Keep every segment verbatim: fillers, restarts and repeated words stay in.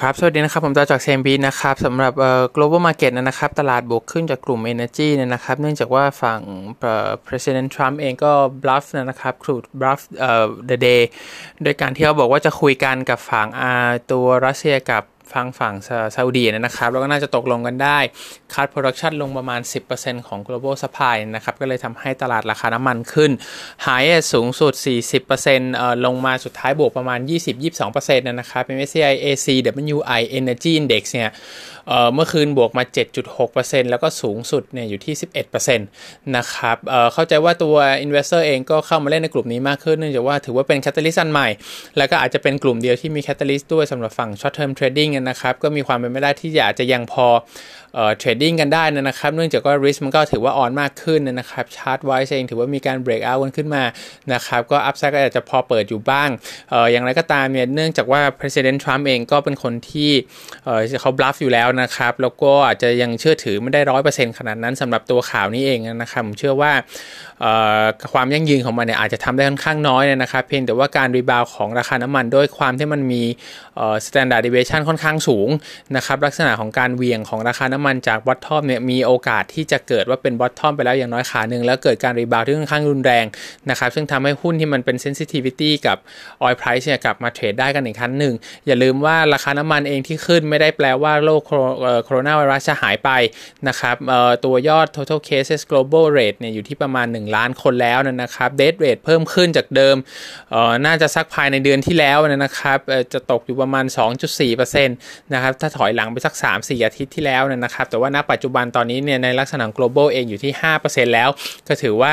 ครับสวัสดีนะครับผมต่อจากเซมบีนะครับสำหรับ global market นะครับตลาดบวกขึ้นจากกลุ่ม energy นะครับเนื่องจากว่าฝั่ง president Trump เองก็ bluff นะครับ crude bluff the day โดยการที่เขาบอกว่าจะคุยกันกับฝั่งตัวรัสเซียกับฝั่งฝั่งซาอุดีนะครับแล้วก็น่าจะตกลงกันได้คัท production ลงประมาณ สิบเปอร์เซ็นต์ ของ global supply นะครับก็เลยทำให้ตลาดราคาน้ำมันขึ้น high สูงสุด สี่สิบเปอร์เซ็นต์ เอ่อลงมาสุดท้ายบวกประมาณ ยี่สิบถึงยี่สิบสองเปอร์เซ็นต์ นะครับ เอ็ม เอส ซี ไอ เอ ซี ดับเบิลยู ไอ Energy Index เนี่ยเอ่อเมื่อคืนบวกมา เจ็ดจุดหกเปอร์เซ็นต์ แล้วก็สูงสุดเนี่ยอยู่ที่ สิบเอ็ดเปอร์เซ็นต์ นะครับเอ่อเข้าใจว่าตัว investor เองก็เข้ามาเล่นในกลุ่มนี้มากขึ้นเนื่องจากว่าถือว่าเป็น catalyst อันใหม่แล้วก็อาจจะเป็นกลุ่มเดียวที่มี catalyst ด้วยสำหรับฝั่ง short term trading นะครับก็มีความเป็นไปได้ที่อาจจะยังพอเอ่อเทรดดิ้งกันได้นะครับเนื่องจากว่า risk มันก็ถือว่าออนมากขึ้นนะครับชาร์ตไว้เองถือว่ามีการ break out กันขึ้นมานะครับก็ upside ก็อาจจะพอเปิดอยู่บ้างเอ่ออย่างไรก็ตามเนี่ยเนื่องจากว่า President Trump เองก็เป็นคนที่เอ่อเขา bluff อยู่แล้วนะครับแล้วก็อาจจะยังเชื่อถือไม่ได้ หนึ่งร้อยเปอร์เซ็นต์ ขนาดนั้นสำหรับตัวข่าวนี้เองนะครับผมเชื่อว่าเอ่อความยั่งยืนของมันเนี่ยอาจจะทำได้ค่อนข้างน้อยนะครับเพียงแต่ว่าการ rebound ของราคาน้ำมันด้วยความที่มันมีเอ่อ standard deviation ค่อนข้างสูงนะครับลักษณะของการเวียงของราคาน้ำมันจากบอททอมเนี่ยมีโอกาสที่จะเกิดว่าเป็นบอททอมไปแล้วอย่างน้อยขาหนึ่งแล้วเกิดการรีบาวด์ที่ค่อนข้างรุนแรงนะครับซึ่งทำให้หุ้นที่มันเป็นเซนซิทิวิตี้กับออยล์ไพรซ์เนี่ยกลับมาเทรดได้กันอีกครั้งหนึ่งอย่าลืมว่าราคาน้ำมันเองที่ขึ้นไม่ได้แปลว่าโรคโคโรนาไวรัสจะหายไปนะครับตัวยอด total cases global rate เนี่ยอยู่ที่ประมาณหนึ่งล้านคนแล้วนะครับ death rate เพิ่มขึ้นจากเดิมน่าจะสักภายในเดือนที่แล้วนะครับจะตกอยู่ประมาณ สองจุดสี่เปอร์เซ็นต์ นะครับถ้าถอยหลังไปสัก สามถึงสี่อาทิตย์ที่แล้วนะครับแต่ว่าณปัจจุบันตอนนี้เนี่ยในลักษณะ global เองอยู่ที่ ห้าเปอร์เซ็นต์ แล้วก็ถือว่า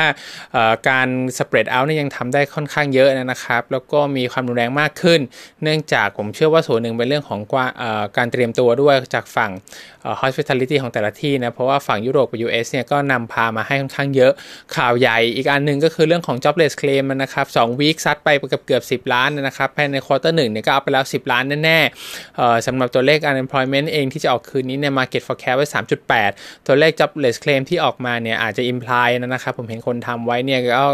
การ spread out นี่ยังทำได้ค่อนข้างเยอะนะครับแล้วก็มีความรุนแรงมากขึ้นเนื่องจากผมเชื่อว่าส่วนหนึ่งเป็นเรื่องของการเตรียมตัวด้วยจากฝั่ง hospitality ของแต่ละที่นะเพราะว่าฝั่งยุโรปกับ ยู เอส เนี่ยก็นำพามาให้ค่อนข้างเยอะข่าวใหญ่อีกอันนึงก็คือเรื่องของ jobless claim นะครับสองวีคซัดไปเกือบสิบล้านนะครับภายใน quarter หนึ่งเนี่ยก็เอาไปแล้วสิบล้านแน่ๆสำหรับตัวเลข unemployment เองที่จะออกคืนนี้ใน market forecast ไว้ สามจุดแปด ตัวเลข jobless claim ที่ออกมาเนี่ยอาจจะ imply นะครับผมเห็นคนทำไว้เนี่ยก็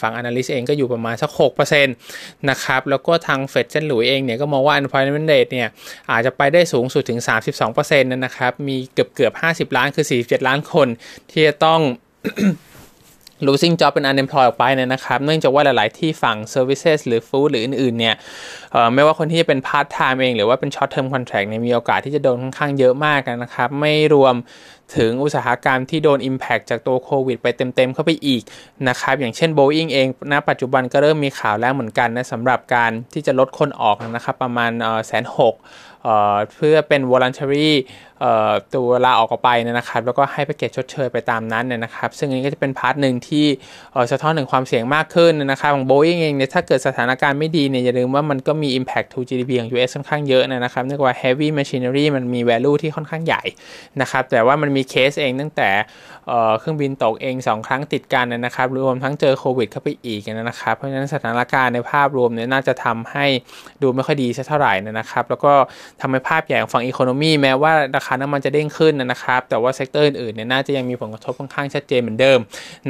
ฝั่ง analyst เองก็อยู่ประมาณสัก หกเปอร์เซ็นต์ นะครับแล้วก็ทาง Fed เจ้าหลุยเองเนี่ยก็มองว่า unemployment rate เนี่ยอาจจะไปได้สูงสุดถึง สามสิบสองเปอร์เซ็นต์ นะครับมีเกือบๆห้าสิบล้านคือสี่สิบเจ็ดล้านคนที่จะต้อง losing job เป็น unemployed ออกไปเนี่ยนะครับเนื่องจากว่าหลายๆที่ฝั่ง services หรือ food หรืออื่นๆเนี่ยเอ่อไม่ว่าคนที่จะเป็น part time เองหรือว่าเป็น short term contract เนี่ยมีโอกาสที่จะโดนค่อนข้างเยอะมากนะครับไม่รวมถึงอุตสาหกรรมที่โดน impact จากตัวโควิดไปเต็มๆเข้าไปอีกนะครับอย่างเช่น Boeing เองณปัจจุบันก็เริ่มมีข่าวแล้วเหมือนกันนะสำหรับการที่จะลดคนออกนะครับประมาณเอ่อ หนึ่งแสนหกหมื่น เอ่อเพื่อเป็น voluntary เอ่อตัวลาออกไปนะครับแล้วก็ให้แพ็คเกจชดเชยไปตามนั้นนะครับซึ่งอันนี้ก็จะเป็นพาร์ทนึงที่เอ่อสะท้อนถึงความเสี่ยงมากขึ้นนะครับของ Boeing เองเนี่ยถ้าเกิดสถานการณ์ไม่ดีเนี่ยอย่าลืมว่ามันก็มี impact to จี ดี พี ของ ยู เอส ค่อนข้างเยอะนะครับเนื่องจากว่า heavy machinery มันมี value ที่ค่อนข้างใหญ่นะครับแต่ว่ามันมีเคสเองตั้งแต่เอ่อเครื่องบินตกเองสองครั้งติดกันนะครับรวมทั้งเจอโควิดเข้าไปอีกนะครับเพราะฉะนั้นสถานการณ์ในภาพรวมเนี่ยน่าจะทำให้ดูไม่ค่อยดีสักเท่าไหร่นะครับแล้วก็ทำให้ภาพใหญ่ของฝั่งอีโคโนมีแม้ว่าราคาน้ำมันจะเด้งขึ้นนะครับแต่ว่าเซกเตอร์อื่นๆเนี่ยน่าจะยังมีผลกระทบค่อนข้างชัดเจนเหมือนเดิม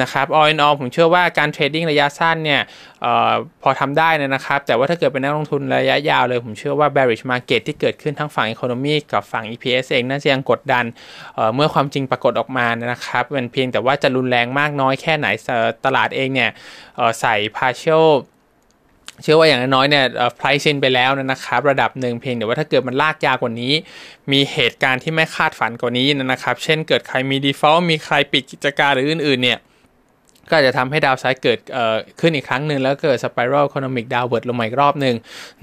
นะครับ all in all ผมเชื่อว่าการเทรดดิ้งระยะสั้นเนี่ยเอ่อพอทำได้นะครับแต่ว่าถ้าเกิดเป็นนักลงทุนระยะยาวเลยผมเชื่อว่า bearish market ที่เกิดขึ้นทั้งฝั่งอีโคโนมีกับฝั่ง อี พี เอส เองน่าจะยังกดดันเอ่อเมื่อความจริงปรากฏออกมานะครับมันเพียงแต่ว่าจะรุนแรงมากน้อยแค่ไหนตลาดเองเนี่ยเอ่อใส่ partialเชื่อว่าอย่างน้อยเนี่ย price in ไปแล้วนะครับระดับหนึ่งเพียงแต่ว่าถ้าเกิดมันลากยาวกว่านี้มีเหตุการณ์ที่ไม่คาดฝันกว่านี้นะครับเช่นเกิดใครมี default มีใครปิดกิจการหรืออื่นๆเนี่ยก็จะทำให้ดาวไซด์เกิดขึ้นอีกครั้งหนึ่งแล้วเกิด spiral economic downward ลงมาอีกรอบหนึ่ง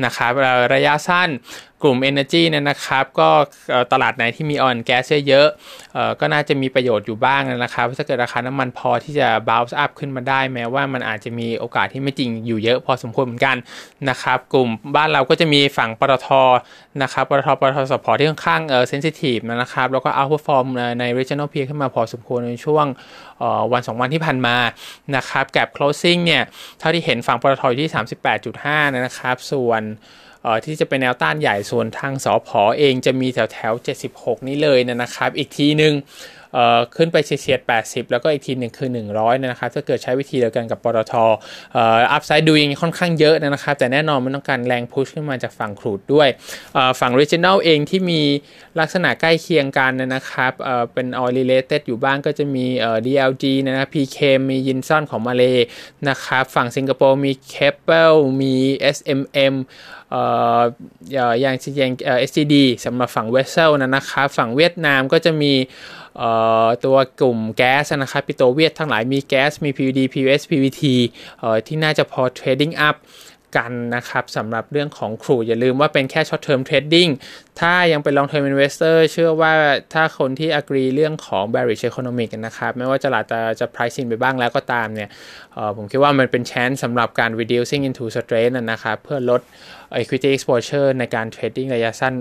นะครับระยะสั้นกลุ่ม energy เนี่ยนะครับก็ตลาดไหนที่มี oil and gas เยอะๆก็น่าจะมีประโยชน์อยู่บ้างนะครับถ้าเกิดราคาน้ำมันพอที่จะ bounce up ขึ้นมาได้แม้ว่ามันอาจจะมีโอกาสที่ไม่จริงอยู่เยอะพอสมควรเหมือนกันนะครับกลุ่มบ้านเราก็จะมีฝั่งปตท.นะครับปตท.ปตท.สผ.ที่ค่อนข้าง sensitive นะครับแล้วก็ outperform ใน regional peer ขึ้นมาพอสมควรในช่วงวันสองวันที่ผ่านมานะครับแก็ป closing เนี่ยเท่าที่เห็นฝั่งปตท.อยู่ที่ สามสิบแปดจุดห้า นะครับส่วนเอ่อที่จะเป็นแนวต้านใหญ่ส่วนทางสผเองจะมีแถวๆเจ็ดสิบหกนี้เลยนะครับอีกทีนึง ขึ้นไปเฉียดแปดสิบแล้วก็อีกทีหนึ่งคือหนึ่งร้อยนะครับถ้าเกิดใช้วิธีเดียวกันกับปตทเอ่ออัพไซด์ดูยังค่อนข้างเยอะนะครับแต่แน่นอนมันต้องการแรงพุชขึ้นมาจากฝั่งครูดด้วยฝั่ง Regional เองที่มีลักษณะใกล้เคียงกันนะครับ เ, เป็น Oil Related อยู่บ้างก็จะมีเอ่อ ดี แอล จี นะครับ พี เค มียินซอนของมาเลนะครับฝั่งสิงคโปร์มี Keppel มี เอส เอ็ม เอ็มอย่างอย่าง เอส ซี ดี สำหรับฝั่งเวสเซลนะครับฝั่งเวียดนามก็จะมีตัวกลุ่มแก๊สนะครับปิโตรเวียดทั้งหลายมีแก๊สมี พี วี ดี พี วี เอส พี วี ที ที่น่าจะพอเทรดดิ้งอัพกันนะครับสำหรับเรื่องของครูอย่าลืมว่าเป็นแค่ short term trading ถ้ายังเป็น long term investor เชื่อว่าถ้าคนที่ agree เรื่องของ bearish economic นะครับไม่ว่าตลาดจะจะ pricing ไปบ้างแล้วก็ตามเนี่ยผมคิดว่ามันเป็น chance สำหรับการ reducing into strength นะครับเพื่อลด equity exposure ในการ trading ระยะสั้น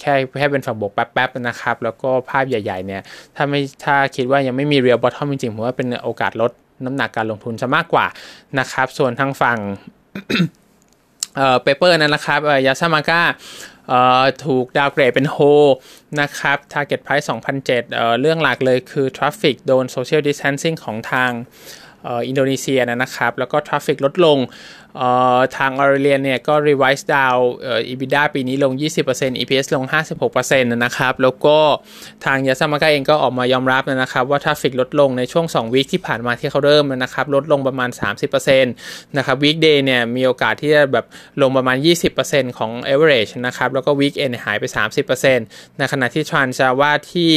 แค่แค่เป็นฝั่งบวกแป๊บๆนะครับแล้วก็ภาพใหญ่ๆเนี่ยถ้าไม่ถ้าคิดว่ายังไม่มี real bottom จริงๆผมว่าเป็นโอกาสลดน้ำหนักการลงทุนซะมากกว่านะครับส่วนทางฝั่งเอ่อเปเปอร์นั่นนะครับยาซามาก้าเอ่อถูกดาวเกรดเป็นโฮนะครับ target price สองพันเจ็ด เอ่อเรื่องหลักเลยคือ traffic โดน social distancing ของทางเอ่ออินโดนีเซียนะครับแล้วก็ traffic ลดลงเอ่อทาง Aurelion เนี่ยก็ revise down เอ่อ EBITDA ปีนี้ลง ยี่สิบเปอร์เซ็นต์ อี พี เอส ลง ห้าสิบหกเปอร์เซ็นต์ นะครับแล้วก็ทาง Yasamaka เองก็ออกมายอมรับนะครับว่าทราฟฟิกลดลงในช่วงสองวีคที่ผ่านมาที่เขาเริ่มนะครับลดลงประมาณ สามสิบเปอร์เซ็นต์ นะครับ weekday เนี่ยมีโอกาสที่จะแบบลงประมาณ ยี่สิบเปอร์เซ็นต์ ของ average นะครับแล้วก็ weekend หายไป สามสิบเปอร์เซ็นต์ ในขณะที่ Transjava ที่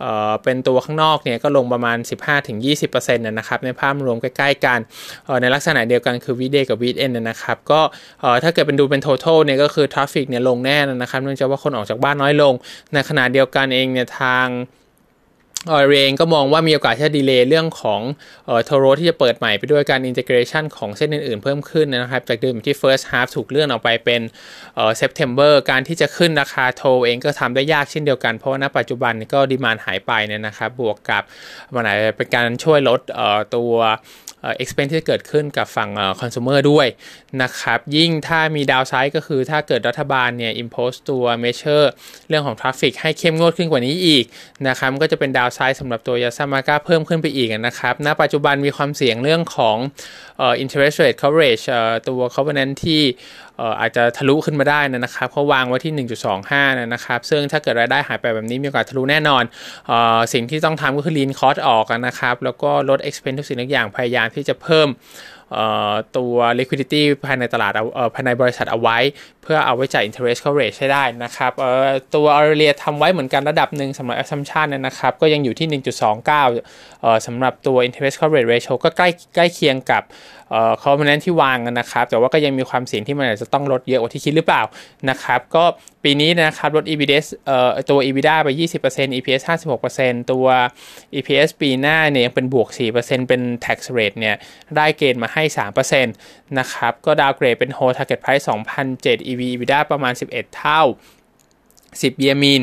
เอ่อเป็นตัวข้างนอกเนี่ยก็ลงประมาณ สิบห้าถึงยี่สิบเปอร์เซ็นต์ นะครับในภาพรวมใกล้ๆกันเอ่อในลักษณะเดียวกันคือ weekday กับweekend นะครับก็เอ่อถ้าเกิดเป็นดูเป็น total เนี่ยก็คือทราฟฟิกเนี่ยลงแน่นะครับเนื่องจากว่าคนออกจากบ้านน้อยลงในขณะเดียวกันเองเนี่ยทางเอ่อเองก็มองว่ามีโอกาสที่จะดีเลย์เรื่องของเอ่อโทโรที่จะเปิดใหม่ไปด้วยการอินทิเกรชันของเส้นอื่นๆเพิ่มขึ้นนะครับจากเดิมที่ first half ถูกเลื่อนออกไปเป็นเอ่อ September การที่จะขึ้นราคาโทรเองก็ทำได้ยากเช่นเดียวกันเพราะว่าณปัจจุบันก็ดีมานด์หายไปเนี่ยนะครับบวกกับมันอาจจะเป็นการช่วยลดเอ่อตัวexpense ที่เกิดขึ้นกับฝั่ง consumer ด้วยนะครับยิ่งถ้ามีดาวไซด์ก็คือถ้าเกิดรัฐบาลเนี่ย impose ตัว measure เรื่องของ traffic ให้เข้มงวดขึ้นกว่านี้อีกนะครับก็จะเป็นดาวไซด์สำหรับตัวยาซามาก้าเพิ่มขึ้นไปอีกนะครับณปัจจุบันมีความเสี่ยงเรื่องของเอ่อ interest rate coverage เอ่อตัว covenant ที่เอ่ออาจจะทะลุขึ้นมาได้นะครับเขาวางไว้ที่ หนึ่งจุดสองห้า นะครับซึ่งถ้าเกิดรายได้หายไปแบบนี้มีโอกาสทะลุแน่นอนเอ่อสิ่งที่ต้องทำก็คือ lean cost ออกนะครับแล้วก็ลด expense ทุกสิ่งทุกอย่างพยายามที่จะเพิ่มตัว liquidity ภายในตลาดภายในบริษัทเอาไว้เพื่อเอาไว้จ่าย interest coverage ใช้ได้นะครับตัว Aurelia ทำไว้เหมือนกันระดับหนึ่งสำหรับ assumption นะครับก็ยังอยู่ที่ หนึ่งจุดสองเก้า สำหรับตัว interest coverage ratio ก็ใกล้ใกล้เคียงกับcovenant ที่วางนะครับแต่ว่าก็ยังมีความเสี่ยงที่มันอาจจะต้องลดเยอะกว่าที่คิดหรือเปล่านะครับก็ปีนี้นะครับลด EBITDA ตัว EBITDA ไป ยี่สิบเปอร์เซ็นต์ อี พี เอส ห้าสิบหกเปอร์เซ็นต์ ตัว อี พี เอส ปีหน้าเนี่ยยังเป็นบวก สี่เปอร์เซ็นต์ เป็น tax rate เนี่ยได้เกณฑ์มาให้ สามเปอร์เซ็นต์ นะครับก็ดาวเกรดเป็น Hold Target Price สองพันเจ็ด อี วี EBITDA ประมาณสิบเอ็ดเท่าสิบ year mean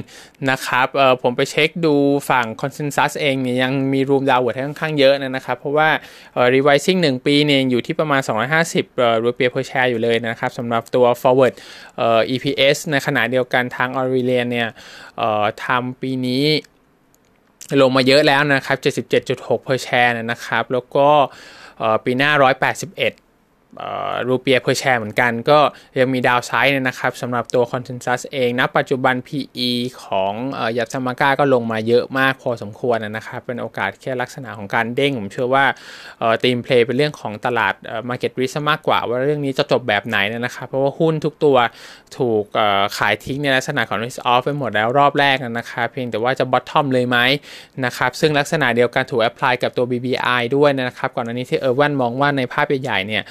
นะครับเอ่อผมไปเช็คดูฝั่ง Consensus เองเนี่ยยังมี room downward ค่อนข้างเยอะนะครับเพราะว่าเอ่อ revising หนึ่งปีเนี่ยอยู่ที่ประมาณสองร้อยห้าสิบเอ่อรูเปีย per share อยู่เลยนะครับสำหรับตัว forward เอ่อ อี พี เอส ในขณะเดียวกันทาง Aurelion เนี่ยเอ่อทำปีนี้ลงมาเยอะแล้วนะครับ เจ็ดสิบเจ็ดจุดหก per share นะครับแล้วก็เอ่อปีหน้าหนึ่งร้อยแปดสิบเอ็ดรูเปีย per share เหมือนกันก็ยังมีดาวไซด์นะครับสำหรับตัว Consensus เองนะปัจจุบัน พี อี ของยาซามาก้าก็ลงมาเยอะมากพอสมควรนะครับเป็นโอกาสแค่ลักษณะของการเด้งผมเชื่อว่าทีมเพลย์เป็นเรื่องของตลาด market risk มากกว่าว่าเรื่องนี้จะจบแบบไหนนะครับเพราะว่าหุ้นทุกตัวถูกขายทิ้งในลักษณะของ risk off ไปหมดแล้วรอบแรกนะครับเพียงแต่ว่าจะ bottom เลยไหมนะครับซึ่งลักษณะเดียวกันถูก apply กับตัว บี บี ไอ ด้วยนะครับก่อนหน้านี้ที่เออร์วันมองว่าในภาพใหญ่ๆเนี่ย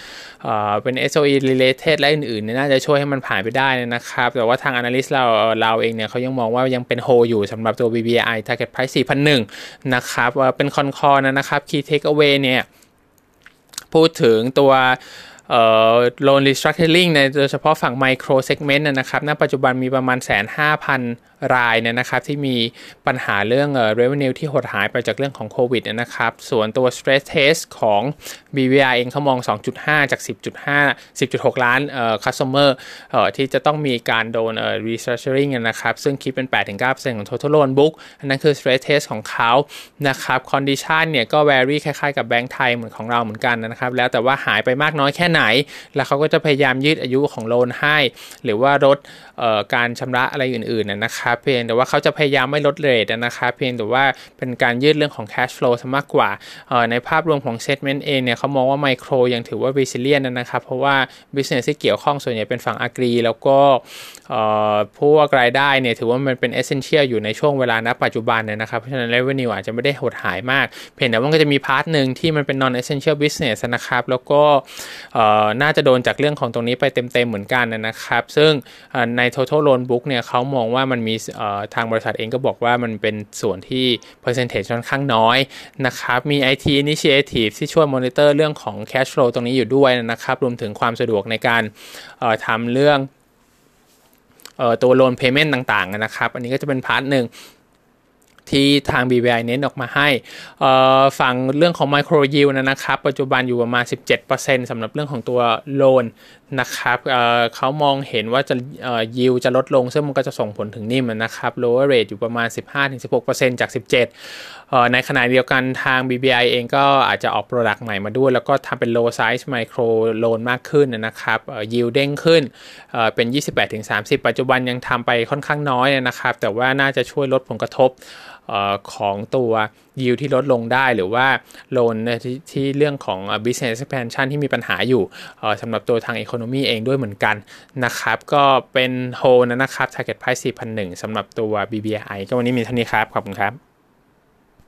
เอ่อเป็น เอส โอ อี related และอื่นๆน่าจะช่วยให้มันผ่านไปได้นะครับแต่ว่าทาง analyst เราเราเองเนี่ยเขายังมองว่ายังเป็น hold อยู่สำหรับตัว บี บี ไอ target price สี่พันหนึ่ง นะครับเป็นคอนคอร์นะครับ key takeaway เนี่ยพูดถึงตัว loan restructuring ในโดยเฉพาะฝั่ง micro segment นะครับณปัจจุบันมีประมาณ หนึ่งแสนห้าพัน รายเนี่ยนะครับที่มีปัญหาเรื่อง revenue ที่หดหายไปจากเรื่องของโควิดนะครับส่วนตัว stress test ของ บี บี ไอ เองเขามอง สองจุดห้า จาก สิบจุดห้า สิบจุดหก ล้าน customer ที่จะต้องมีการโดน restructuring นะครับซึ่งคิดเป็น แปดถึงเก้าเปอร์เซ็นต์ ของ total loan book อันนั้นคือ stress test ของเขานะครับ condition เนี่ยก็ vary คล้ายๆกับแบงก์ไทยเหมือนของเราเหมือนกันนะครับแล้วแต่ว่าหายไปมากน้อยแค่ไหนแล้วเขาก็จะพยายามยืดอายุของโลนให้หรือว่าลดการชำระอะไรอื่นๆนะครับเพียงแต่ว่าเขาจะพยายามไม่ลดเรทนะครับเพียงแต่ว่าเป็นการยืดเรื่องของ cash flow มากกว่าในภาพรวมของ segment A เนี่ยเขามองว่า micro ยังถือว่า resilient นะครับเพราะว่า business ที่เกี่ยวข้องส่วนใหญ่เป็นฝั่ง agri แล้วก็พวกรายได้เนี่ยถือว่ามันเป็น essential อยู่ในช่วงเวลาณปัจจุบันเนี่ยนะครับเพราะฉะนั้น revenue อาจจะไม่ได้หดหายมากเพียงแต่ว่าก็จะมีพาร์ทนึงที่มันเป็น non essential business นะครับแล้วก็น่าจะโดนจากเรื่องของตรงนี้ไปเต็มๆเหมือนกันนะครับซึ่งใน total loan book เนี่ยเขามองว่ามันมีทางบริษัทเองก็บอกว่ามันเป็นส่วนที่ percentage ค่อนข้างน้อยนะครับมี ไอ ที initiative ที่ช่วย monitor เรื่องของ cash flow ตรงนี้อยู่ด้วยนะครับรวมถึงความสะดวกในการทำเรื่องตัวโลน payment ต่างๆนะครับอันนี้ก็จะเป็นพาร์ทหนึ่งที่ทาง บี บี ไอ เน้นออกมาให้ฝั่งเรื่องของ micro yield นะครับปัจจุบันอยู่ประมาณ สิบเจ็ดเปอร์เซ็นต์ สำหรับเรื่องของตัวโลนนะครับ เ, เขามองเห็นว่าจะยิวจะลดลงซึ่งมันก็จะส่งผลถึงนิ่มนะครับ lower rate อยู่ประมาณ สิบห้าถึงสิบหกเปอร์เซ็นต์ จาก สิบเจ็ด ในขณะเดียวกันทาง บี บี ไอ เองก็อาจจะออก product ใหม่มาด้วยแล้วก็ทำเป็น low size micro loan มากขึ้นนะครับยิวเด้งขึ้นเป็น ยี่สิบแปดถึงสามสิบ ปัจจุบันยังทำไปค่อนข้างน้อยนะครับแต่ว่าน่าจะช่วยลดผลกระทบของตัว yield ที่ลดลงได้หรือว่า loan ที่, ที่เรื่องของ business expansion ที่มีปัญหาอยู่สำหรับตัวทาง economy เองด้วยเหมือนกันนะครับก็เป็น whole นะครับ target price สี่พันหนึ่ง สำหรับตัว บี บี ไอ ก็วันนี้มีเท่านี้ครับขอบคุณครับ